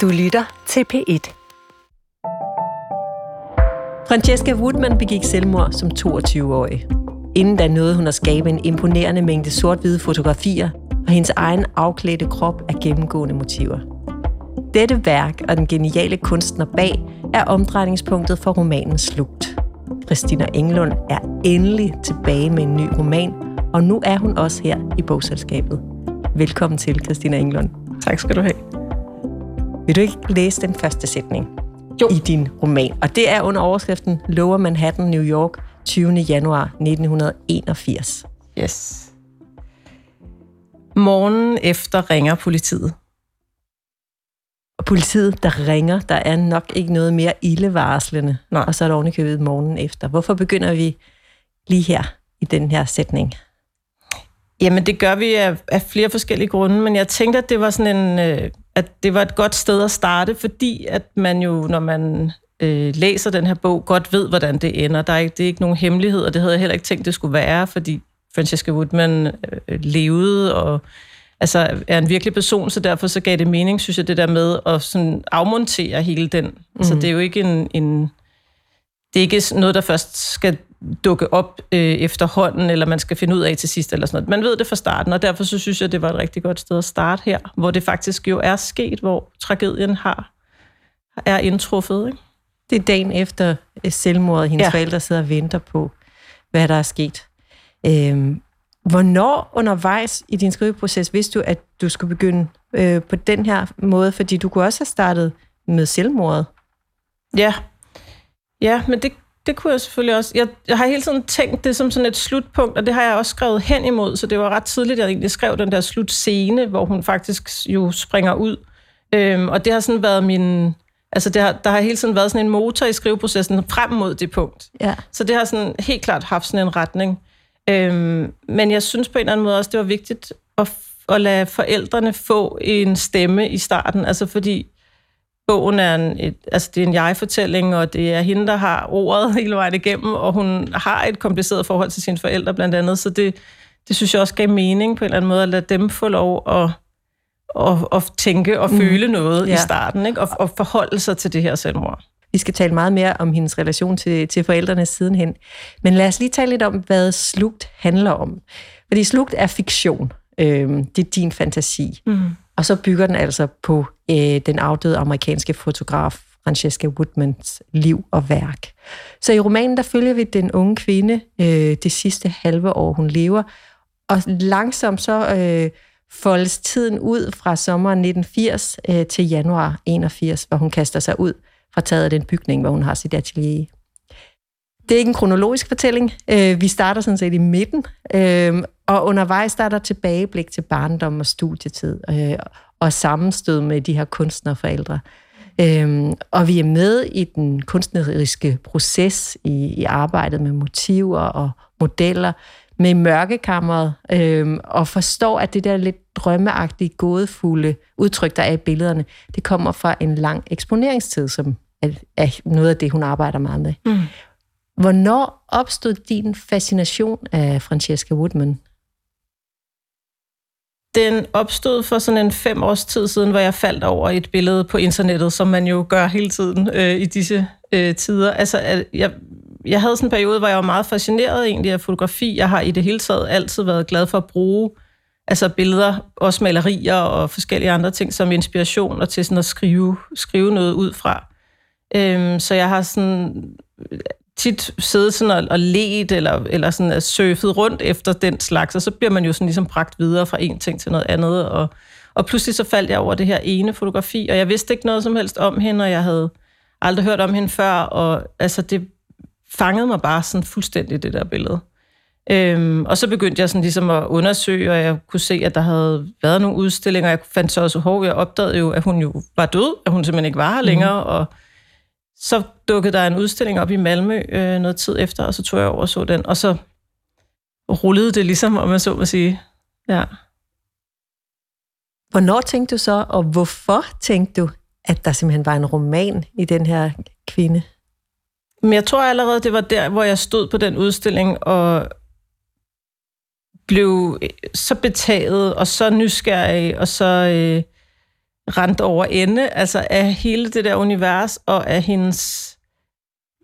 Du lytter til P1. Francesca Woodman begik selvmord som 22-årig. Inden da nåede hun at skabe en imponerende mængde sort-hvide fotografier, og hendes egen afklædte krop er gennemgående motiver. Dette værk og den geniale kunstner bag er omdrejningspunktet for romanen Slugt. Kristina Englund er endelig tilbage med en ny roman, og nu er hun også her i bogselskabet. Velkommen til, Kristina Englund. Tak skal du have. Vil du ikke læse den første sætning i din roman? Og det er under overskriften Lower Manhattan, New York, 20. januar 1981. Yes. Morgenen efter ringer politiet. Og politiet, der ringer, der er nok ikke noget mere ildevarslende. Nej. Og så er der ovenikøbet morgenen efter. Hvorfor begynder vi lige her i den her sætning? Jamen, det gør vi af flere forskellige grunde, men jeg tænkte, at det var sådan en, at det var et godt sted at starte, fordi at man jo, når man læser den her bog, godt ved, hvordan det ender. Det er ikke nogen hemmelighed, og det havde jeg heller ikke tænkt, det skulle være, fordi Francesca Woodman levede og altså er en virkelig person, så derfor så gav det mening, synes jeg, det der med at sådan afmontere hele den. Mm. Så det er jo ikke det er ikke noget, der først skal dukke op efterhånden, eller man skal finde ud af til sidst, eller sådan noget. Man ved det fra starten, og derfor så synes jeg, det var et rigtig godt sted at starte her, hvor det faktisk jo er sket, hvor tragedien er indtruffet. Ikke? Det er dagen efter selvmordet, hendes forældre sidder og venter på, hvad der er sket. Hvornår undervejs i din skriveproces vidste du, at du skulle begynde på den her måde? Fordi du kunne også have startet med selvmordet. Ja, men det kunne jeg selvfølgelig også. Jeg har hele tiden tænkt det som sådan et slutpunkt, og det har jeg også skrevet hen imod, så det var ret tidligt, at jeg egentlig skrev den der slutscene, hvor hun faktisk jo springer ud. Og det har sådan været min... Altså, der har hele tiden været sådan en motor i skriveprocessen frem mod det punkt. Ja. Så det har sådan helt klart haft sådan en retning. Men jeg synes på en eller anden måde også, det var vigtigt at lade forældrene få en stemme i starten, altså fordi bogen er det er en jeg-fortælling, og det er hende, der har ordet hele vejen igennem, og hun har et kompliceret forhold til sine forældre blandt andet, så det synes jeg også gav mening på en eller anden måde, at lade dem få lov at tænke og føle noget i starten, ikke? Og forholde sig til det her selvmord. Vi skal tale meget mere om hendes relation til forældrene sidenhen. Men lad os lige tale lidt om, hvad Slugt handler om. Fordi Slugt er fiktion. Det er din fantasi. Mm. Og så bygger den altså på den afdøde amerikanske fotograf Francesca Woodmans liv og værk. Så i romanen, der følger vi den unge kvinde det sidste halve år, hun lever. Og langsomt så foldes tiden ud fra sommeren 1980 til januar 81, hvor hun kaster sig ud fra taget af den bygning, hvor hun har sit atelier. Det er ikke en kronologisk fortælling. Vi starter sådan set i midten, og undervejs der er der tilbageblik til barndom og studietid, og sammenstød med de her kunstnerforældre. Og vi er med i den kunstneriske proces i arbejdet med motiver og modeller, med mørkekammeret, og forstår, at det der lidt drømmeagtige, gådefulde udtryk, der er i billederne, det kommer fra en lang eksponeringstid, som er noget af det, hun arbejder meget med. Mm. Hvornår opstod din fascination af Francesca Woodman? Den opstod for sådan en 5 års tid siden, hvor jeg faldt over et billede på internettet, som man jo gør hele tiden i disse tider. Altså, at jeg havde sådan en periode, hvor jeg var meget fascineret egentlig af fotografi. Jeg har i det hele taget altid været glad for at bruge altså billeder, også malerier og forskellige andre ting som inspiration og til sådan at skrive noget ud fra. Så jeg har sådan tit siddet sådan og let eller sådan surfet rundt efter den slags, og så bliver man jo sådan ligesom bragt videre fra en ting til noget andet. Og pludselig så faldt jeg over det her ene fotografi, og jeg vidste ikke noget som helst om hende, og jeg havde aldrig hørt om hende før, og altså det fangede mig bare sådan fuldstændig, det der billede. Og så begyndte jeg sådan ligesom at undersøge, og jeg kunne se, at der havde været nogle udstillinger, jeg fandt så også hårdt, jeg opdagede jo, at hun jo var død, at hun simpelthen ikke var her længere, og så dukkede der en udstilling op i Malmø noget tid efter, og så tog jeg over og så den, og så rullede det ligesom, om man så må sige. Ja. Hvornår tænkte du så, og hvorfor tænkte du, at der simpelthen var en roman i den her kvinde? Men jeg tror allerede, det var der, hvor jeg stod på den udstilling og blev så betaget og så nysgerrig og så rendt over ende, altså af hele det der univers, og af hendes,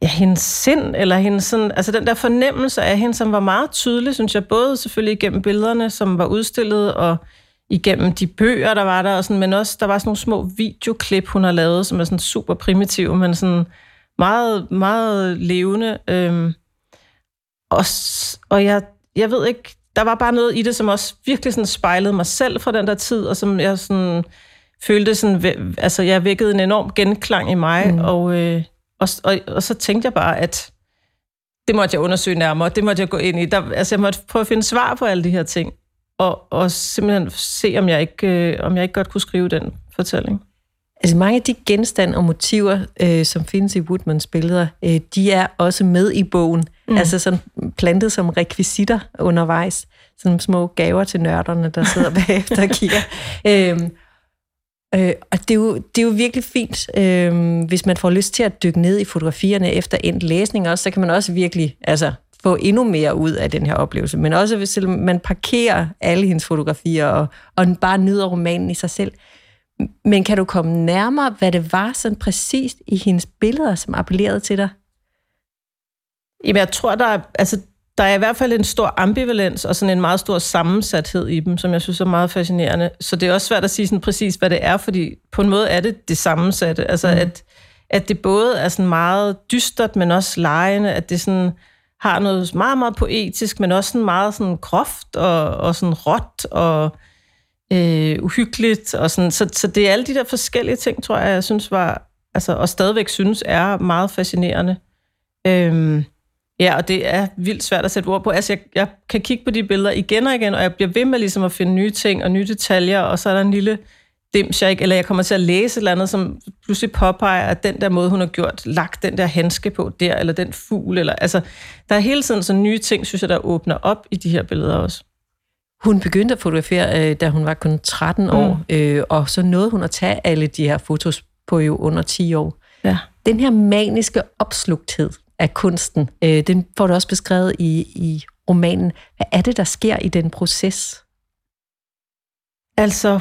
ja, hendes sind, eller hendes sådan, altså den der fornemmelse af hende, som var meget tydelig, synes jeg, både selvfølgelig igennem billederne, som var udstillet, og igennem de bøger, der var der, og sådan, men også, der var sådan nogle små videoklip, hun har lavet, som er sådan super primitive, men sådan meget, meget levende. Og jeg ved ikke, der var bare noget i det, som også virkelig sådan spejlede mig selv fra den der tid, og som jeg sådan følte sådan, altså jeg vækkede en enorm genklang i mig, og så tænkte jeg bare, at det måtte jeg undersøge nærmere, det måtte jeg gå ind i. Jeg måtte prøve at finde svar på alle de her ting, og simpelthen se, om jeg ikke, godt kunne skrive den fortælling. Altså mange af de genstande og motiver, som findes i Woodmans billeder, de er også med i bogen. Altså sådan plantet som rekvisitter undervejs. Sådan små gaver til nørderne, der sidder bagefter og kigger. Og det er jo virkelig fint, hvis man får lyst til at dykke ned i fotografierne efter endt læsning også, så kan man også virkelig få endnu mere ud af den her oplevelse. Men også hvis man parkerer alle hendes fotografier og bare nyder romanen i sig selv. Men kan du komme nærmere, hvad det var sådan præcist i hendes billeder, som appellerede til dig? Jamen, jeg tror, der er i hvert fald en stor ambivalens og sådan en meget stor sammensathed i dem, som jeg synes er meget fascinerende. Så det er også svært at sige sådan præcis, hvad det er, fordi på en måde er det sammensatte. Altså, at det både er sådan meget dystert, men også legende, at det sådan har noget meget, meget poetisk, men også sådan meget sådan groft og sådan råt og uhyggeligt og sådan. Så det er alle de der forskellige ting, tror jeg synes var, og stadigvæk synes er meget fascinerende. Ja, og det er vildt svært at sætte ord på. Altså, jeg kan kigge på de billeder igen og igen, og jeg bliver ved med ligesom at finde nye ting og nye detaljer, og så er der en lille dims, jeg kommer til at læse et eller andet, som pludselig påpeger, at den der måde, hun har gjort, lagt den der handske på der, eller den fugl, eller der er hele tiden sådan nye ting, synes jeg, der åbner op i de her billeder også. Hun begyndte at fotografere, da hun var kun 13 år, og så nåede hun at tage alle de her fotos på jo under 10 år. Ja. Den her maniske opslugthed af kunsten, den får du også beskrevet i romanen. Hvad er det, der sker i den proces? Altså,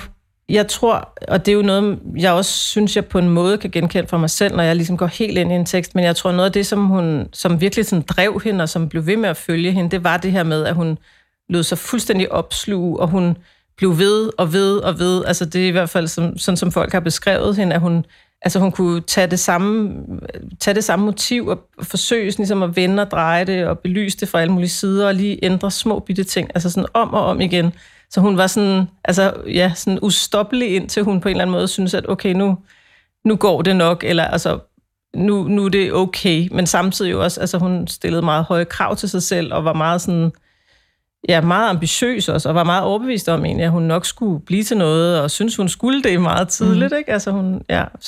jeg tror, og det er jo noget, jeg også synes, jeg på en måde kan genkende fra mig selv, når jeg ligesom går helt ind i en tekst, men jeg tror, noget af det, som virkelig sådan drev hende, og som blev ved med at følge hende, det var det her med, at hun lød sig fuldstændig opsluge, og hun blev ved og ved og ved. Altså, det er i hvert fald sådan, som folk har beskrevet hende, at hun, hun kunne tage det samme motiv og forsøge ligesom at vende og dreje det og belyse det fra alle mulige sider og lige ændre små bitte ting, sådan om og om igen. Så hun var sådan, sådan ustoppelig, indtil hun på en eller anden måde synes, at okay, nu går det nok, eller nu er det okay. Men samtidig jo også, hun stillede meget høje krav til sig selv og var meget sådan, ja, meget ambitiøs også, og var meget overbevist om egentlig, at hun nok skulle blive til noget, og synes hun skulle det meget tidligt, ikke? Så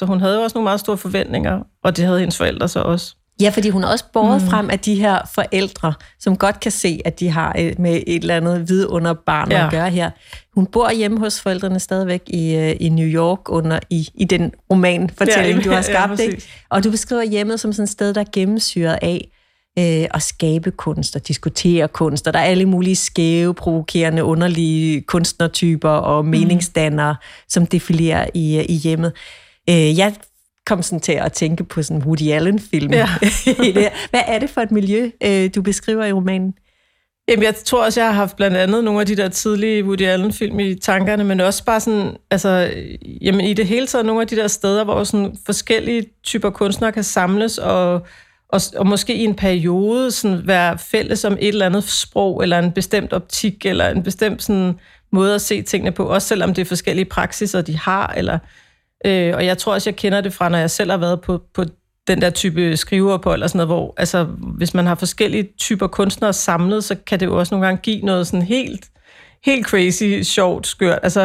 hun havde også nogle meget store forventninger, og det havde hendes forældre så også. Ja, fordi hun er også båret frem af de her forældre, som godt kan se, at de har med et eller andet vidunderbarn at gøre her. Hun bor hjemme hos forældrene stadigvæk i New York i den romanfortælling, du har skabt, ikke? Og du beskriver hjemmet som sådan et sted, der er gennemsyret af at skabe kunst og diskutere kunst, og der er alle mulige skæve, provokerende, underlige kunstnertyper og meningsdannere, som defilerer i hjemmet. Jeg kom sådan til at tænke på sådan en Woody Allen-film. Ja. Hvad er det for et miljø, du beskriver i romanen? Jamen, jeg tror også, jeg har haft blandt andet nogle af de der tidlige Woody Allen-film i tankerne, men også bare sådan, jamen i det hele taget nogle af de der steder, hvor sådan forskellige typer kunstnere kan samles og måske i en periode sådan være fælles om et eller andet sprog, eller en bestemt optik, eller en bestemt sådan måde at se tingene på, også selvom det er forskellige praksiser, de har. Og jeg tror også, jeg kender det fra, når jeg selv har været på den der type skriveophold, og sådan noget, hvor hvis man har forskellige typer kunstnere samlet, så kan det jo også nogle gange give noget sådan helt crazy, sjovt, skørt.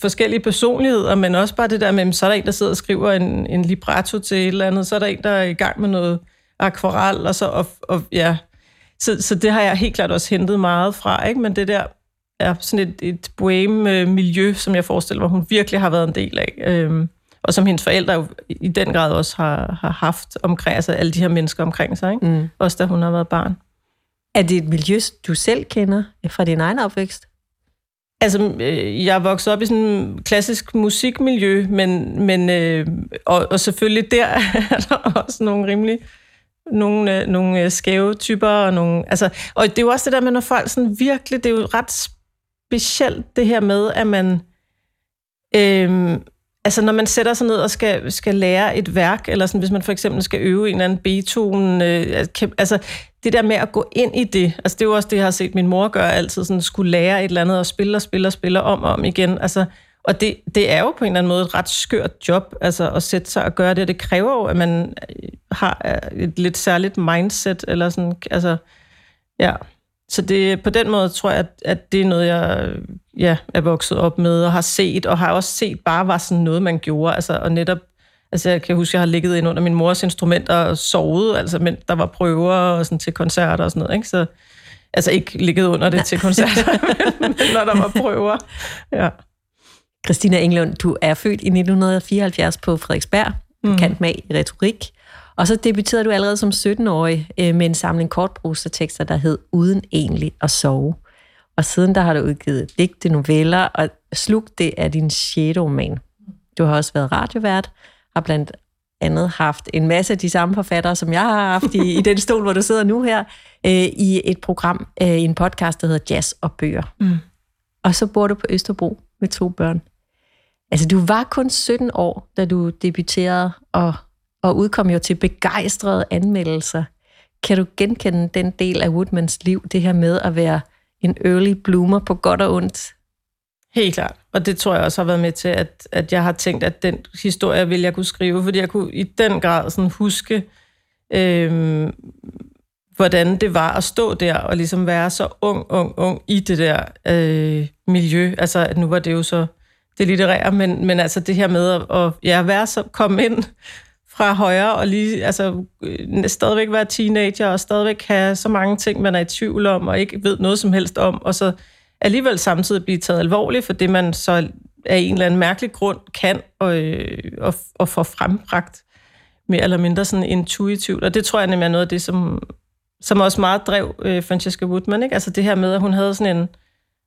Forskellige personligheder, men også bare det der med, så er der en, der sidder og skriver en libretto til et eller andet, så er der en, der er i gang med noget akvarel, Så det har jeg helt klart også hentet meget fra, ikke? Men det der er sådan et bohème-miljø, som jeg forestiller mig, hun virkelig har været en del af, og som hendes forældre jo i den grad også har haft omkring, alle de her mennesker omkring sig, ikke? Også da hun har været barn. Er det et miljø, du selv kender fra din egen opvækst? Altså, jeg voksede op i sådan en klassisk musikmiljø, men selvfølgelig der er der også nogle rimelig nogle skæve typer og nogle, altså, og det er jo også det der med, når folk sådan virkelig, det er jo ret specielt det her med, at man altså når man sætter sig ned og skal lære et værk, eller sådan, hvis man for eksempel skal øve en eller anden Beethoven, altså det der med at gå ind i det, altså det er jo også det, jeg har set min mor gøre altid, sådan skulle lære et eller andet og spille om og om igen, altså, og det er jo på en eller anden måde et ret skørt job, altså at sætte sig og gøre det, og det kræver jo, at man har et lidt særligt mindset, eller sådan, altså, ja. Så det, på den måde tror jeg, at det er noget, jeg er vokset op med og har set, og har også set bare var sådan noget, man gjorde. Altså, og netop, altså jeg kan huske, jeg har ligget ind under min mors instrumenter og sovet, altså mens der var prøver og sådan til koncerter og sådan noget, ikke? Så, altså ikke ligget under det til koncerter, men når der var prøver, ja. Kristina Englund, du er født i 1974 på Frederiksberg, kendt med i retorik, og så debuterede du allerede som 17-årig med en samling kortprosatekster, der hed Uden egentlig at sove. Og siden der har du udgivet digte, noveller, og Slugt, det er din 6. roman. Du har også været radiovært, har blandt andet haft en masse af de samme forfattere, som jeg har haft i den stol, hvor du sidder nu her, i et program, i en podcast, der hedder Jazz og Bøger. Mm. Og så bor du på Østerbro med 2 børn. Altså, du var kun 17 år, da du debuterede, og udkom jo til begejstrede anmeldelser. Kan du genkende den del af Woodmans liv, det her med at være en early bloomer på godt og ondt? Helt klart, og det tror jeg også har været med til, at jeg har tænkt, at den historie ville jeg kunne skrive, fordi jeg kunne i den grad sådan huske, hvordan det var at stå der og ligesom være så ung i det der miljø. Altså, at nu var det jo så det litterære, men altså det her med at være så komme ind fra højre og lige, altså stadigvæk være teenager og stadigvæk have så mange ting, man er i tvivl om og ikke ved noget som helst om, og så alligevel samtidig blive taget alvorligt for det, man så af en eller anden mærkelig grund kan og få frembragt mere eller mindre sådan intuitivt. Og det tror jeg nemlig er noget af det, som også meget drev Francesca Woodman, ikke? Altså det her med, at hun havde sådan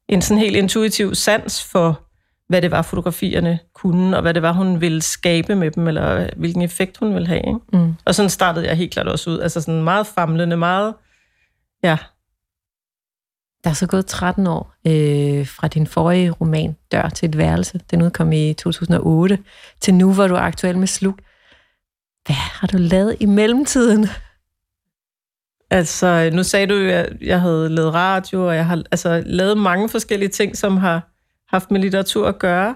en sådan helt intuitiv sans for, hvad det var, fotografierne kunne, og hvad det var, hun ville skabe med dem, eller hvilken effekt hun ville have. Ikke? Mm. Og sådan startede jeg helt klart også ud. Altså sådan meget famlende, meget... Ja. Der er så gået 13 år fra din forrige roman, Dør til et værelse. Den udkom i 2008, til nu, hvor du er aktuel med Slug. Hvad har du lavet i mellemtiden? Altså, nu sagde du, at jeg havde lavet radio, og jeg har altså lavet mange forskellige ting, som har haft med litteratur at gøre.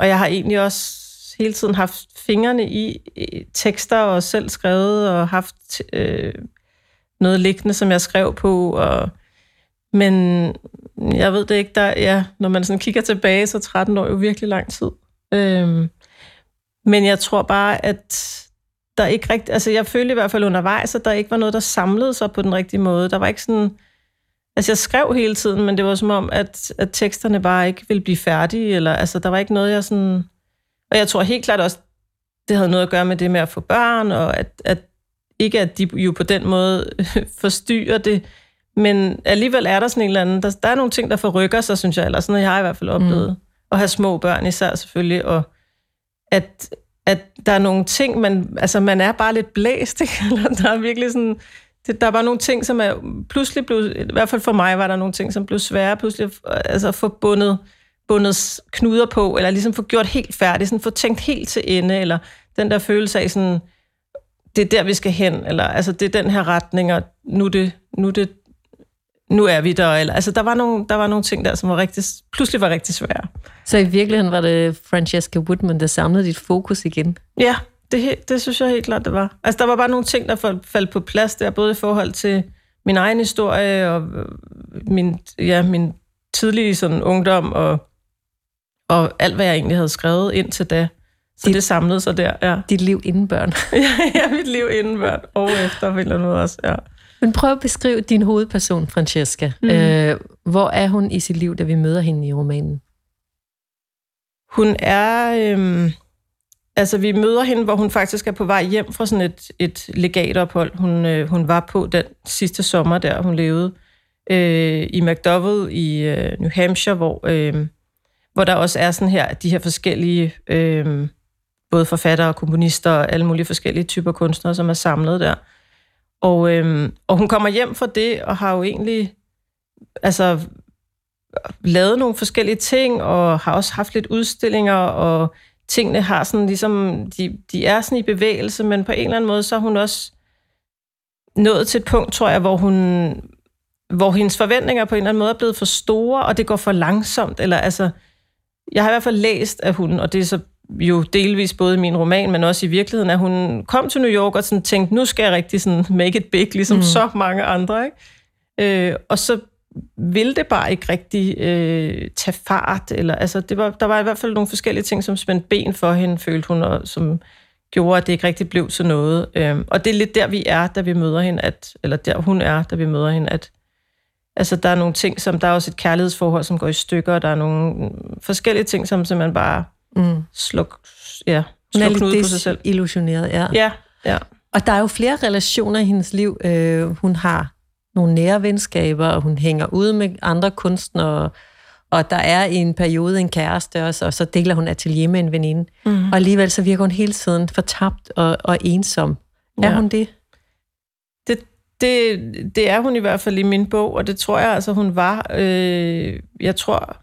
Og jeg har egentlig også hele tiden haft fingrene i tekster og selv skrevet og haft noget liggende, som jeg skrev på. Men jeg ved det ikke, når man sådan kigger tilbage, så 13 år jo virkelig lang tid. Men jeg tror bare, at der ikke rigtig... Altså jeg følte i hvert fald undervejs, at der ikke var noget, der samlede sig på den rigtige måde. Der var ikke sådan... Altså, jeg skrev hele tiden, men det var som om, at teksterne bare ikke ville blive færdige, eller altså, der var ikke noget, jeg sådan... Og jeg tror helt klart også, det havde noget at gøre med det med at få børn, og at ikke at de jo på den måde forstyrrer det, men alligevel er der sådan en eller anden... Der er nogle ting, der forrykker sig, synes jeg, eller sådan noget, jeg har i hvert fald oplevet. Mm. At have små børn især selvfølgelig, og at der er nogle ting, man... Altså, man er bare lidt blæst, ikke? Eller der er virkelig sådan... Der var nogle ting, som pludselig blev, i hvert fald for mig, var der nogle ting, som blev svære pludselig, altså at få bundet knuder på, eller ligesom få gjort helt færdigt, sådan få tænkt helt til ende, eller den der følelse af sådan, det er der, vi skal hen, eller altså det er den her retning, og nu er vi der, eller altså der var nogle ting der, som var rigtig, pludselig var rigtig svære. Så i virkeligheden var det Francesca Woodman, der samlede dit fokus igen? Ja. Det synes jeg helt klart, det var. Altså, der var bare nogle ting, der faldt på plads der, både i forhold til min egen historie og min tidlige sådan, ungdom og alt, hvad jeg egentlig havde skrevet indtil da. Så det samlede sig der, ja. Dit liv inden børn. Ja, mit liv inden børn. Og efter, på en eller anden måde også, ja. Men prøv at beskrive din hovedperson, Francesca. Hvor er hun i sit liv, da vi møder hende i romanen? Hun er... Altså, vi møder hende, hvor hun faktisk er på vej hjem fra sådan et legatophold, hun var på den sidste sommer der, hun levede. i MacDowell i New Hampshire, hvor der også er sådan her, de her forskellige, både forfattere og komponister og alle mulige forskellige typer kunstnere, som er samlet der. Og hun kommer hjem fra det, og har jo egentlig altså lavet nogle forskellige ting, og har også haft lidt udstillinger, og tingene har sådan ligesom, de er sådan i bevægelse, men på en eller anden måde, så er hun også nået til et punkt, tror jeg, hvor hendes forventninger på en eller anden måde er blevet for store, og det går for langsomt, eller altså, jeg har i hvert fald læst, at hun, og det er så jo delvis både i min roman, men også i virkeligheden, at hun kom til New York og sådan tænkte, nu skal jeg rigtig sådan make it big, ligesom så mange andre, ikke? Og så ville det bare ikke rigtig tage fart, eller altså, der var i hvert fald nogle forskellige ting, som spændte ben for hende, følte hun, og som gjorde, at det ikke rigtig blev til noget. Og det er lidt der, vi er, da vi møder hende, eller der hun er, da vi møder hende, at altså, der er nogle ting, som der er også et kærlighedsforhold, som går i stykker, og der er nogle forskellige ting, som man bare sluk ud på sig selv. Illusioneret, ja. Ja. Og der er jo flere relationer i hendes liv. Hun har nogle nære venskaber, og hun hænger ude med andre kunstnere, og der er i en periode en kæreste også, og så deler hun atelier med en veninde. Mm. Og alligevel så virker hun hele tiden fortabt og ensom. Ja. Er hun det? Det er hun i hvert fald i min bog, og det tror jeg altså, hun var. Jeg tror,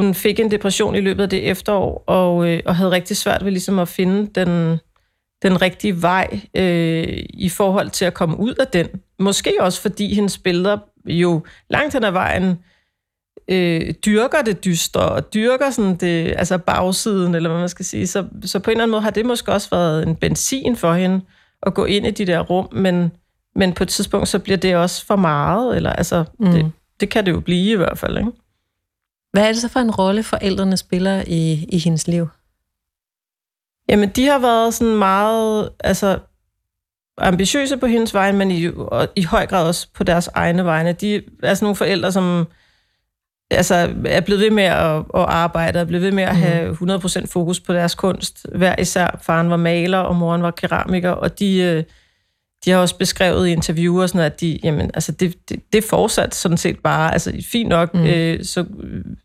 hun fik en depression i løbet af det efterår, og havde rigtig svært ved ligesom at finde den rigtige vej i forhold til at komme ud af den. Måske også fordi hendes billeder jo langt hen ad vejen dyrker det dystre, og dyrker sådan det, altså bagsiden, eller hvad man skal sige. Så på en eller anden måde har det måske også været en benzin for hende at gå ind i de der rum, men på et tidspunkt, så bliver det også for meget, eller altså, det kan det jo blive i hvert fald, ikke? Hvad er det så for en rolle, forældrene spiller i hendes liv? Jamen, de har været sådan meget, altså, ambitiøse på hendes vegne, men i høj grad også på deres egne vegne. De er sådan nogle forældre, som altså, er blevet ved med at arbejde, er blevet ved med at have 100% fokus på deres kunst. Hver især, faren var maler, og moren var keramiker, og de har også beskrevet i interviewer, sådan at det er fortsat sådan set bare, altså fint nok, så,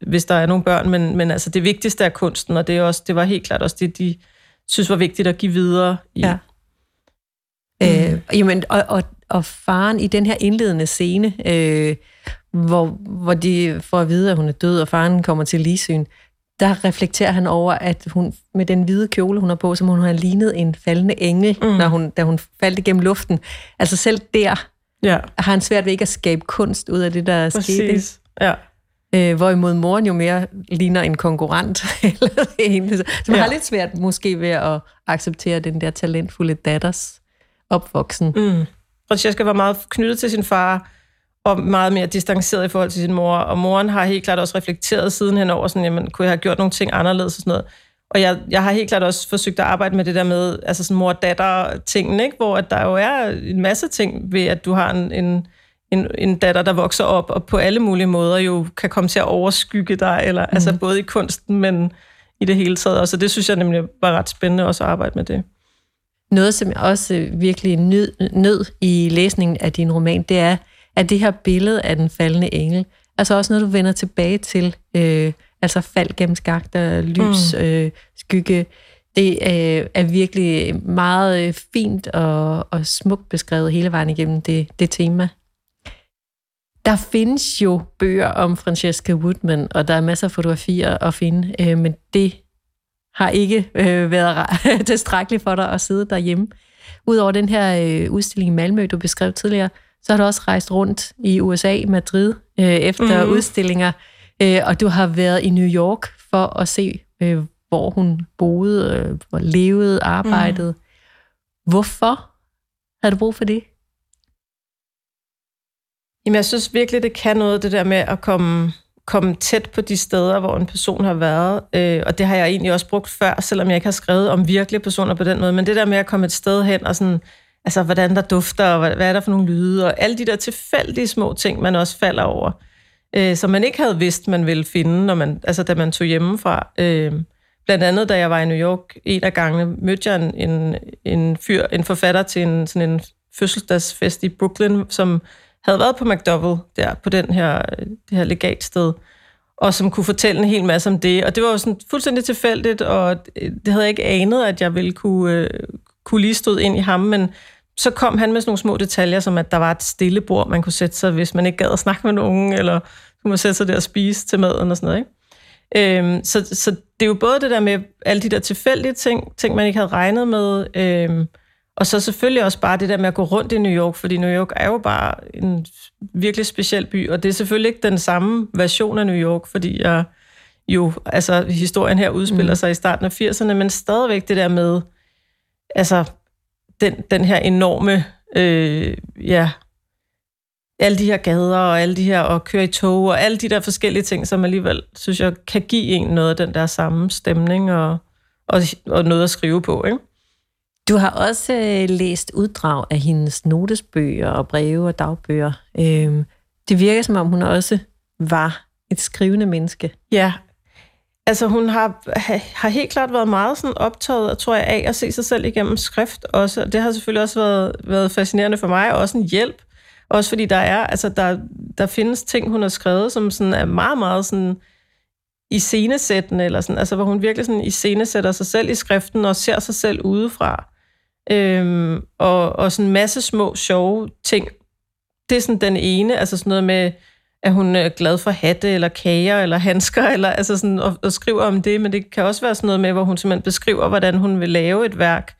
hvis der er nogle børn, men altså det vigtigste er kunsten, og det var helt klart også det, de synes var vigtigt at give videre. Ja. Og faren i den her indledende scene, hvor de får at vide, at hun er død, og faren kommer til ligsyn, der reflekterer han over, at hun med den hvide kjole, hun har på, som hun har lignet en faldende engel, da hun faldt igennem luften. Altså selv der har han svært ved ikke at skabe kunst ud af det, der er sket. Ja. Hvorimod moren jo mere ligner en konkurrent. Så man har lidt svært måske ved at acceptere den der talentfulde datters opvoksen. Francesca var meget knyttet til sin far, og meget mere distanceret i forhold til sin mor, og moren har helt klart også reflekteret sidenhen over, sådan, jamen, kunne jeg have gjort nogle ting anderledes og sådan noget. Og jeg har helt klart også forsøgt at arbejde med det der med, altså sådan mor-datter-tingen, ikke? Hvor der jo er en masse ting ved, at du har en datter, der vokser op, og på alle mulige måder jo kan komme til at overskygge dig, eller altså både i kunsten, men i det hele taget også. Og det synes jeg nemlig var ret spændende også at arbejde med det. Noget, som jeg også virkelig nød i læsningen af din roman, det er, at det her billede af den faldende engel, altså også noget, du vender tilbage til, altså fald gennem skakter, lys, skygge, det er virkelig meget fint og smukt beskrevet hele vejen igennem det tema. Der findes jo bøger om Francesca Woodman, og der er masser af fotografier at finde, men det har ikke været tilstrækkeligt for dig at sidde derhjemme. Udover den her udstilling i Malmø, du beskrev tidligere, så har du også rejst rundt i USA, Madrid, efter udstillinger, og du har været i New York for at se, hvor hun boede, levede, arbejdede. Hvorfor havde du brug for det? Jamen, jeg synes virkelig, det kan noget, det der med at komme tæt på de steder, hvor en person har været, og det har jeg egentlig også brugt før, selvom jeg ikke har skrevet om virkelige personer på den måde, men det der med at komme et sted hen og sådan, altså, hvordan der dufter, og hvad er der for nogle lyde, og alle de der tilfældige små ting, man også falder over, som man ikke havde vidst, man ville finde, når man, altså, da man tog hjemmefra. Blandt andet, da jeg var i New York, en af gangene mødte jeg en forfatter til sådan en fødselsdagsfest i Brooklyn, som havde været på MacDowell, der på det her legatsted, og som kunne fortælle en hel masse om det. Og det var jo sådan fuldstændig tilfældigt, og det havde jeg ikke anet, at jeg ville kunne lige stå ind i ham, men så kom han med sådan nogle små detaljer, som at der var et stille bord, man kunne sætte sig, hvis man ikke gad at snakke med nogen, eller kunne man sætte sig der og spise til maden og sådan noget, ikke? Så det er jo både det der med alle de der tilfældige ting man ikke havde regnet med, og så selvfølgelig også bare det der med at gå rundt i New York, fordi New York er jo bare en virkelig speciel by, og det er selvfølgelig ikke den samme version af New York, fordi jeg jo, altså historien her udspiller sig i starten af 80'erne, men stadigvæk det der med, altså den her enorme, alle de her gader og alle de her, og køre i tog og alle de der forskellige ting, som alligevel, synes jeg, kan give en noget af den der samme stemning og noget at skrive på, ikke? Du har også læst uddrag af hendes notesbøger og breve og dagbøger. Det virker, som om hun også var et skrivende menneske. Ja, altså hun har helt klart været meget sådan optaget, tror jeg, af at se sig selv igennem skrift også. Det har selvfølgelig også været fascinerende for mig, og også en hjælp. Også fordi der findes ting, hun har skrevet, som sådan er meget, meget sådan iscenesættende, eller sådan, altså hvor hun virkelig sådan iscenesætter sig selv i skriften og ser sig selv udefra. Og sådan en masse små, sjove ting. Det er sådan den ene, altså sådan noget med, at hun er glad for hatte, eller kager, eller handsker, eller, altså sådan, og skriver om det, men det kan også være sådan noget med, hvor hun simpelthen beskriver, hvordan hun vil lave et værk,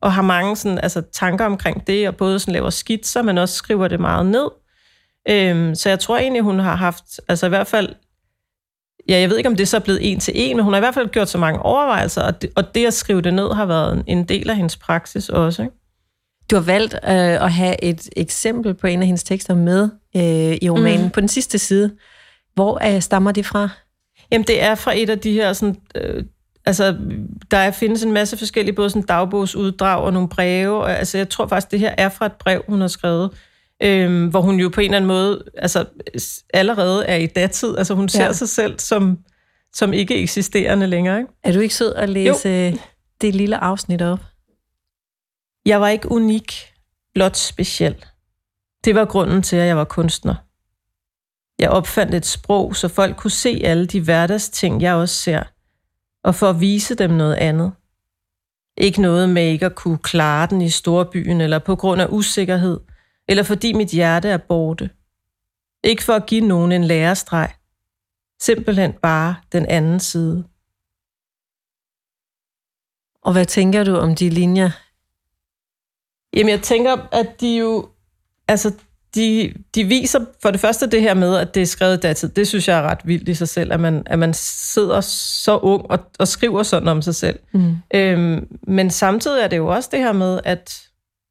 og har mange sådan, altså, tanker omkring det, og både sådan laver skitser, men også skriver det meget ned. Så jeg tror egentlig, hun har haft, altså i hvert fald, ja, jeg ved ikke, om det så er blevet en til en, men hun har i hvert fald gjort så mange overvejelser, og det at skrive det ned har været en del af hendes praksis også, ikke? Du har valgt at have et eksempel på en af hendes tekster med i romanen på den sidste side. Hvor stammer det fra? Jamen, det er fra et af de her sådan, altså, der findes en masse forskellige, både sådan dagbogsuddrag og nogle breve. Og, altså, jeg tror faktisk, det her er fra et brev, hun har skrevet, hvor hun jo på en eller anden måde altså, allerede er i datid. Altså, hun ser sig selv som ikke eksisterende længere, ikke? Er du ikke sød at læse det lille afsnit op? Jeg var ikke unik, blot speciel. Det var grunden til, at jeg var kunstner. Jeg opfandt et sprog, så folk kunne se alle de hverdagsting, jeg også ser, og for at vise dem noget andet. Ikke noget med ikke at kunne klare den i storbyen, eller på grund af usikkerhed, eller fordi mit hjerte er borte. Ikke for at give nogen en lærestreg. Simpelthen bare den anden side. Og hvad tænker du om de linjer? Jamen, jeg tænker, at de jo, altså, de viser for det første det her med, at det er skrevet i datid. Det synes jeg er ret vildt i sig selv, at man sidder så ung og skriver sådan om sig selv. Men samtidig er det jo også det her med, at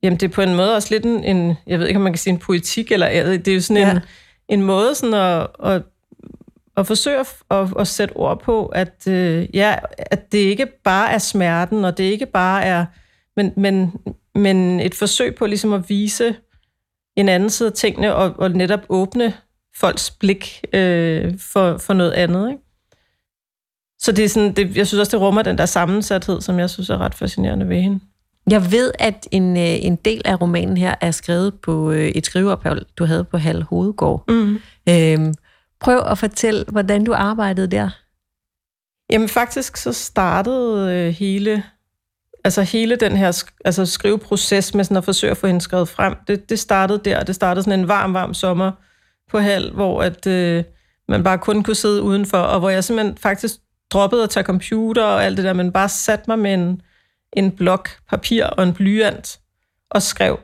jamen, det er på en måde også lidt en, jeg ved ikke, om man kan sige en poetik, eller det er jo sådan en måde sådan at forsøge at sætte ord på, at det ikke bare er smerten, og det ikke bare er, men et forsøg på ligesom at vise en anden side af tingene, og netop åbne folks blik for noget andet, ikke? Så det er sådan, jeg synes også, det rummer den der sammensathed, som jeg synes er ret fascinerende ved hende. Jeg ved, at en del af romanen her er skrevet på et skriveophold, du havde på Hal Hovedgård. Prøv at fortælle, hvordan du arbejdede der. Jamen faktisk så startede hele den her skriveproces med sådan at forsøge at få hende skrevet frem, det startede der, og det startede sådan en varm sommer på Hal, hvor at, man bare kun kunne sidde udenfor, og hvor jeg simpelthen faktisk droppede at tage computer og alt det der, men bare satte mig med en blok papir og en blyant og skrev,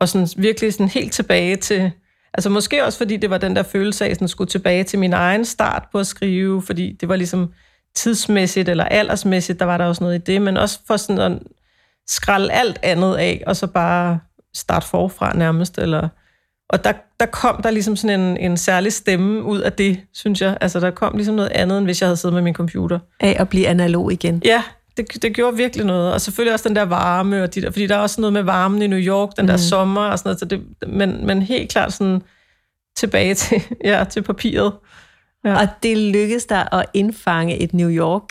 og sådan virkelig sådan helt tilbage til, altså måske også fordi det var den der følelse af, sådan skulle tilbage til min egen start på at skrive, fordi det var ligesom tidsmæssigt eller aldersmæssigt, der var der også noget i det, men også for sådan at skralde alt andet af, og så bare starte forfra nærmest. Og der kom der ligesom sådan en særlig stemme ud af det, synes jeg. Altså, der kom ligesom noget andet, end hvis jeg havde siddet med min computer. Af at blive analog igen. Ja, det gjorde virkelig noget. Og selvfølgelig også den der varme, og fordi der er også noget med varmen i New York, den der sommer og sådan noget. Så men helt klart sådan tilbage til papiret. Ja. Og det lykkedes der at indfange et New York,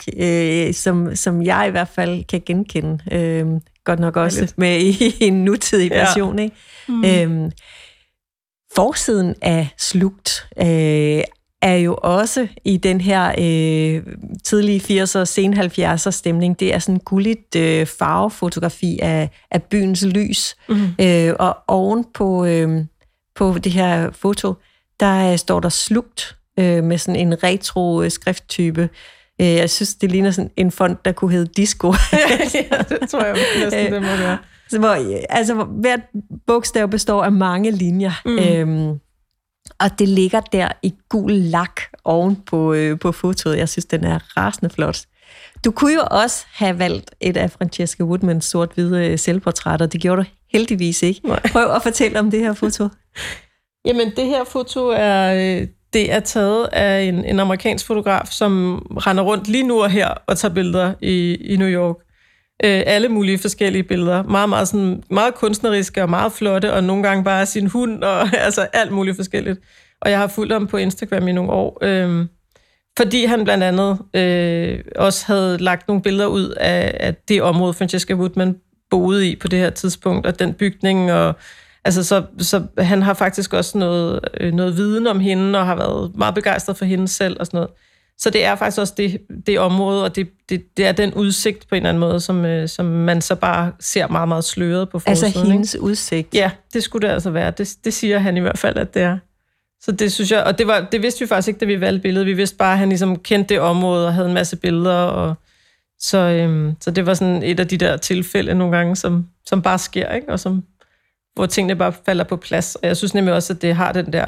som jeg i hvert fald kan genkende. Godt nok også med i en nutidig version. Ikke? Forsiden af Slugt er jo også i den her tidlige 80'er, sen 70'er stemning. Det er sådan en gulligt farvefotografi af byens lys. Mm-hmm. Og oven på det her foto, der står der Slugt med sådan en retro skrifttype. Jeg synes, det ligner sådan en fond, der kunne hedde Disco. Ja, det tror jeg næsten, det må være. Altså, hvert bogstav består af mange linjer. Mm. Og det ligger der i gul lak oven på fotoet. Jeg synes, den er rasende flot. Du kunne jo også have valgt et af Francesca Woodmans sort-hvide selvportrætter. Det gjorde du heldigvis ikke. Nej. Prøv at fortælle om det her foto. Jamen, det her foto er taget af en amerikansk fotograf, som render rundt lige nu og her og tager billeder i New York. Alle mulige forskellige billeder. Meget, meget, sådan, meget kunstneriske og meget flotte, og nogle gange bare sin hund, og altså alt muligt forskelligt. Og jeg har fulgt ham på Instagram i nogle år, fordi han blandt andet også havde lagt nogle billeder ud af det område, Francesca Woodman boede i på det her tidspunkt, og den bygning, og altså, så han har faktisk også noget viden om hende, og har været meget begejstret for hende selv og sådan noget. Så det er faktisk også det område, og det er den udsigt på en eller anden måde, som man så bare ser meget, meget sløret på forsiden. Altså hendes udsigt? Ja, det skulle det altså være. Det siger han i hvert fald, at det er. Så det synes jeg, og det vidste vi faktisk ikke, da vi valgte billedet. Vi vidste bare, at han ligesom kendte det område og havde en masse billeder. Og så det var sådan et af de der tilfælde nogle gange, som bare sker, ikke? Og hvor tingene bare falder på plads. Og jeg synes nemlig også, at det har den der,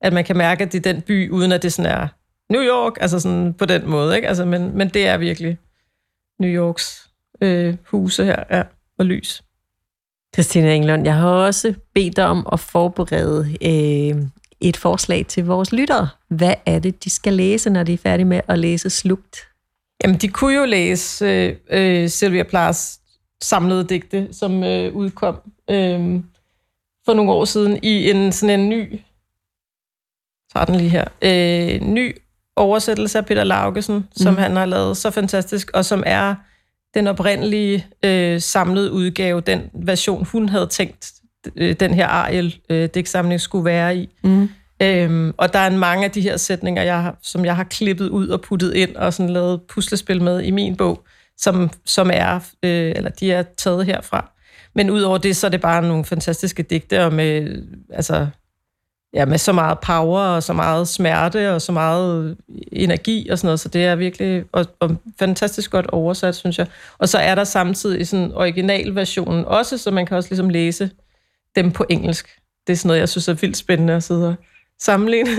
at man kan mærke, at det er den by, uden at det sådan er New York, altså sådan på den måde, ikke? Altså, men det er virkelig New Yorks huse her, ja, og lys. Kristina Englund, jeg har også bedt dig om at forberede et forslag til vores lyttere. Hvad er det, de skal læse, når de er færdige med at læse Slugt? Jamen, de kunne jo læse Sylvia Plaths samlede digte, som udkom for nogle år siden i en ny... Tager den lige her. Ny oversættelse af Peter Laugesen, som han har lavet så fantastisk, og som er den oprindelige samlede udgave, den version, hun havde tænkt, den her Ariel-digtsamling skulle være i. Mm. Og der er mange af de her sætninger, som jeg har klippet ud og puttet ind, og sådan lavet puslespil med i min bog, som er, eller de er taget herfra. Men udover det, så er det bare nogle fantastiske digte, og med, altså... Ja, med så meget power og så meget smerte og så meget energi og sådan noget, så det er virkelig og fantastisk godt oversat, synes jeg. Og så er der samtidig sådan originalversionen også, så man kan også ligesom læse dem på engelsk. Det er sådan noget, jeg synes er vildt spændende at sidde og sammenligne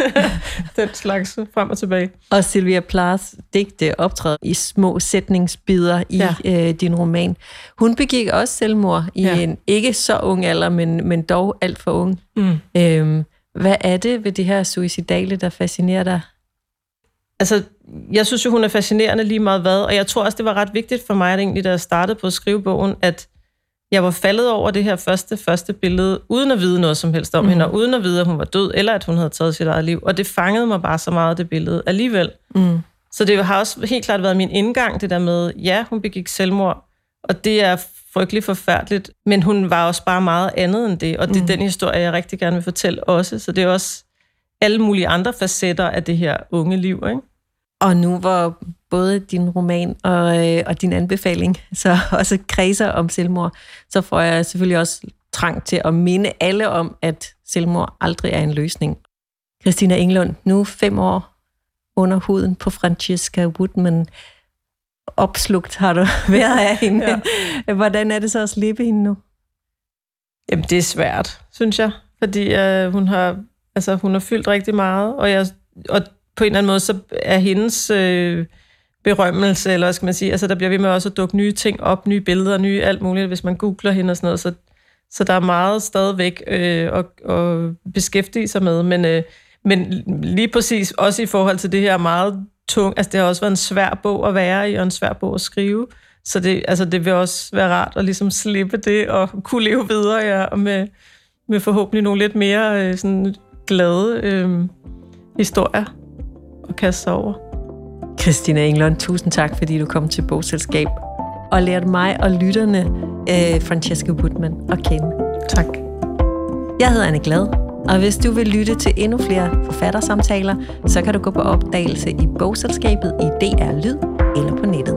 den slags frem og tilbage. Og Sylvia Plaths digte optræder i små sætningsbidder i din roman. Hun begik også selvmord i en ikke så ung alder, men dog alt for ung. Mm. Hvad er det ved det her suicidale, der fascinerer dig? Altså, jeg synes jo, hun er fascinerende lige meget hvad, og jeg tror også, det var ret vigtigt for mig, egentlig, da jeg startede på at skrive bogen, at jeg var faldet over det her første billede, uden at vide noget som helst om hende, og uden at vide, at hun var død, eller at hun havde taget sit eget liv, og det fangede mig bare så meget, det billede, alligevel. Mm. Så det har også helt klart været min indgang, det der med, ja, hun begik selvmord, og det er frygtelig forfærdeligt, men hun var også bare meget andet end det, og det er den historie, jeg rigtig gerne vil fortælle også, så det er også alle mulige andre facetter af det her unge liv, ikke? Og nu hvor både din roman og din anbefaling så også kredser om selvmord, så får jeg selvfølgelig også trang til at minde alle om, at selvmord aldrig er en løsning. Kristina Englund, nu 5 år under huden på Francesca Woodman. Opslugt har du været af hende. Ja. Hvordan er det så at slippe hende nu? Jamen, det er svært, synes jeg. Fordi hun har fyldt rigtig meget, og på en eller anden måde, så er hendes berømmelse, eller skal man sige, altså der bliver ved med også at dukke nye ting op, nye billeder, nye alt muligt, hvis man googler hende og sådan noget, så der er meget stadigvæk at beskæftige sig med, men lige præcis også i forhold til det her meget tung, altså det har også været en svær bog at være i, og en svær bog at skrive, så det vil også være rart at ligesom slippe det, og kunne leve videre, ja, og med forhåbentlig nogle lidt mere sådan glade historier at kaste sig over. Kristina Englund, tusind tak, fordi du kom til Bogselskab, og lærte mig og lytterne Francesca Woodman at kende. Tak. Jeg hedder Anne Glad. Og hvis du vil lytte til endnu flere forfattersamtaler, så kan du gå på opdagelse i bogselskabet i DR Lyd eller på nettet.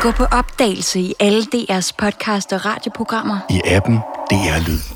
Gå på opdagelse i alle DR's podcast og radioprogrammer. I appen DR Lyd.